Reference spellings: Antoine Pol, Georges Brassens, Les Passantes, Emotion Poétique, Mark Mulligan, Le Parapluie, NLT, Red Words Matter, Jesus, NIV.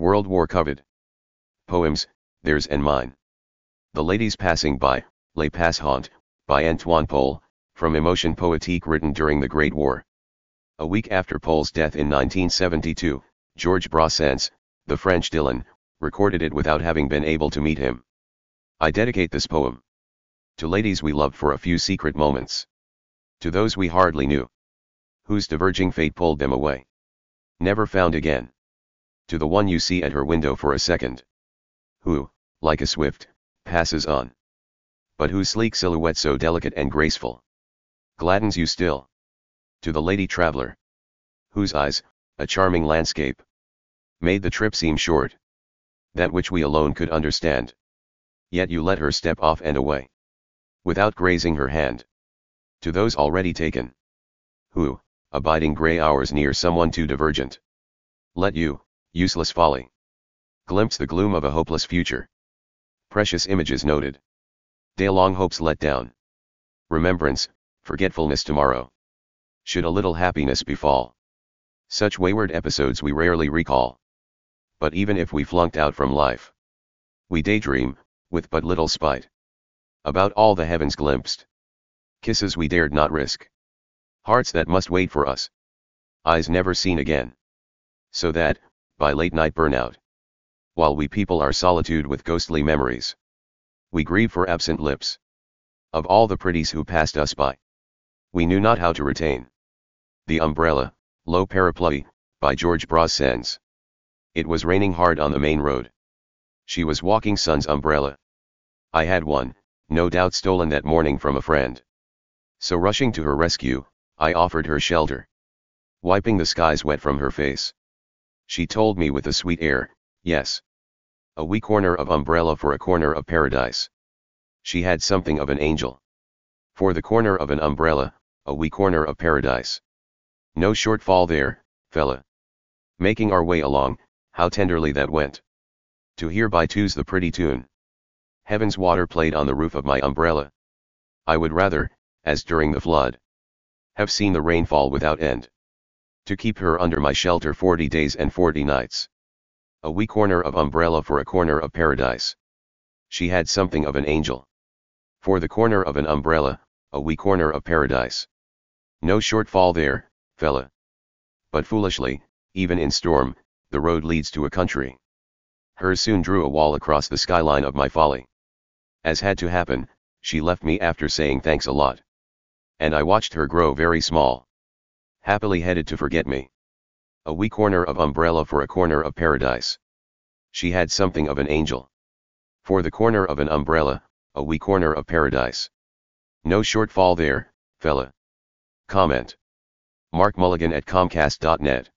World War Covered. Poems, Theirs and Mine. The Ladies Passing By, Les Passantes, by Antoine Pol, from Emotion Poétique, written during the Great War. A week after Pol's death in 1972, Georges Brassens, the French Dylan, recorded it without having been able to meet him. I dedicate this poem to ladies we loved for a few secret moments, to those we hardly knew, whose diverging fate pulled them away, never found again. To the one you see at her window for a second, who, like a swift, passes on, but whose sleek silhouette, so delicate and graceful, gladdens you still. To the lady traveler, whose eyes, a charming landscape, made the trip seem short, that which we alone could understand, yet you let her step off and away, without grazing her hand. To those already taken, who, abiding gray hours near someone too divergent, let you, useless folly, glimpse the gloom of a hopeless future. Precious images noted, day-long hopes let down, remembrance, forgetfulness tomorrow. Should a little happiness befall, such wayward episodes we rarely recall. But even if we flunked out from life, we daydream, with but little spite, about all the heavens glimpsed, kisses we dared not risk, hearts that must wait for us, eyes never seen again. So that, by late-night burnout, while we people our solitude with ghostly memories, we grieve for absent lips, of all the pretties who passed us by. We knew not how to retain. The Umbrella, Le Parapluie, by Georges Brassens. It was raining hard on the main road. She was walking son's umbrella. I had one, no doubt stolen that morning from a friend. So rushing to her rescue, I offered her shelter, wiping the skies wet from her face. She told me with a sweet air, yes. A wee corner of umbrella for a corner of paradise. She had something of an angel. For the corner of an umbrella, a wee corner of paradise. No shortfall there, fella. Making our way along, how tenderly that went. To hear by twos the pretty tune. Heaven's water played on the roof of my umbrella. I would rather, as during the flood, have seen the rainfall without end. To keep her under my shelter 40 days and 40 nights. A wee corner of umbrella for a corner of paradise. She had something of an angel. For the corner of an umbrella, a wee corner of paradise. No shortfall there, fella. But foolishly, even in storm, the road leads to a country. Hers soon drew a wall across the skyline of my folly. As had to happen, she left me after saying thanks a lot. And I watched her grow very small, happily headed to forget me. A wee corner of umbrella for a corner of paradise. She had something of an angel. For the corner of an umbrella, a wee corner of paradise. No shortfall there, fella. Comment. Mark Mulligan at Comcast.net